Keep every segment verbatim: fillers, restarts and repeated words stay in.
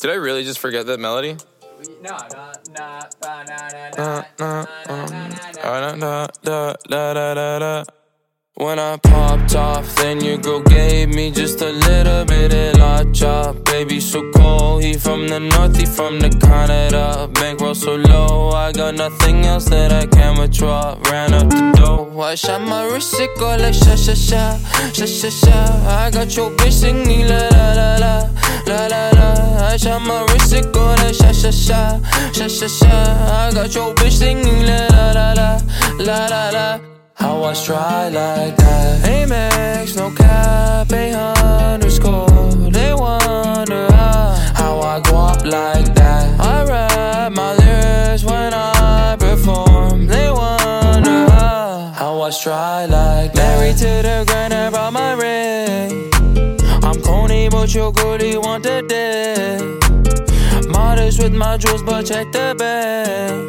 Did I really just forget that melody? No, no, when I popped off, then your girl gave me just a little bit of la chop. Baby so cold, he from the north, he from the Canada. Bankroll so low, I got nothing else that I can withdraw. Ran up the dough, I shot my wrist, it go like sha sha sha, sha sha sha. I got your bitch singing la la la la, la la la. I shot my wrist, it go like sha sha sha, sha sha sha. I got your bitch singing la la la la, la la la. I was dry like that. Amex, no cap, a underscore. They wonder how I go up like that. I rap my lyrics when I perform. They wonder how I was dry like that. Married to the grind, I brought my ring. I'm corny, but your girlie want the dick. Modest with my jewels, but check the bag.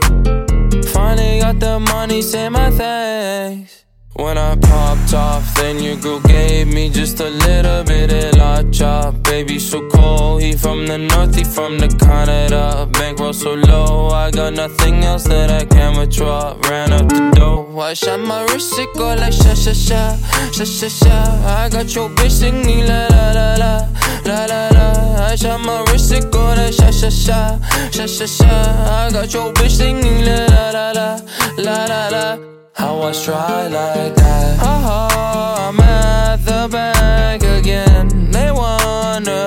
Finally got the money, say my thanks. When I popped off, then your girl gave me just a little bit of la chop. Baby so cold, he from the north, he from the Canada. Bankroll so low, I got nothing else that I can withdraw. Ran up the dough, I shot my wrist, it go like sha sha sha, sha sha sha. I got your bitch singing la la la la, la la la. I shot my wrist, it go like sha sha sha, sha sha sha. I got your bitch singing la la la, la la la. I was dry like that. Oh, I'm at the bank again. They wonder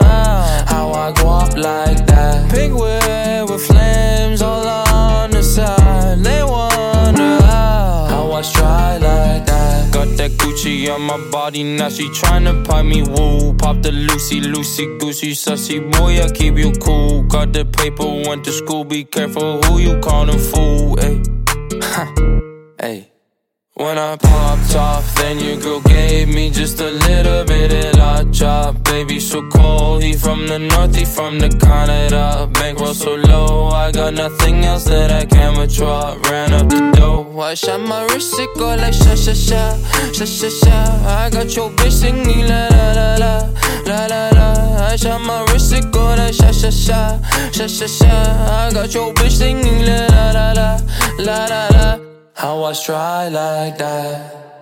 how I go up like that. Pink whip with flames all on the side. They wonder how I was dry like that. Got that Gucci on my body, now she tryna pipe me, woo. Pop the Lucy, Lucy, Goosey, sussy boy, I keep you cool. Got the paper, went to school, be careful who you callin' fool, ayy. Hey. When I popped off, then your girl gave me just a little bit of la chop. Baby so cold, he from the north, he from the Canada. Bankroll so low, I got nothing else that I can withdraw. Ran up the dough, I shot my wrist, it go like sha sha sha, sha sha sha. I got your bitch singing la la la la, la la la. I shot my wrist, it go like sha sha sha, sha sha sha. I got your bitch singing la la la, la la la. I was dry like that.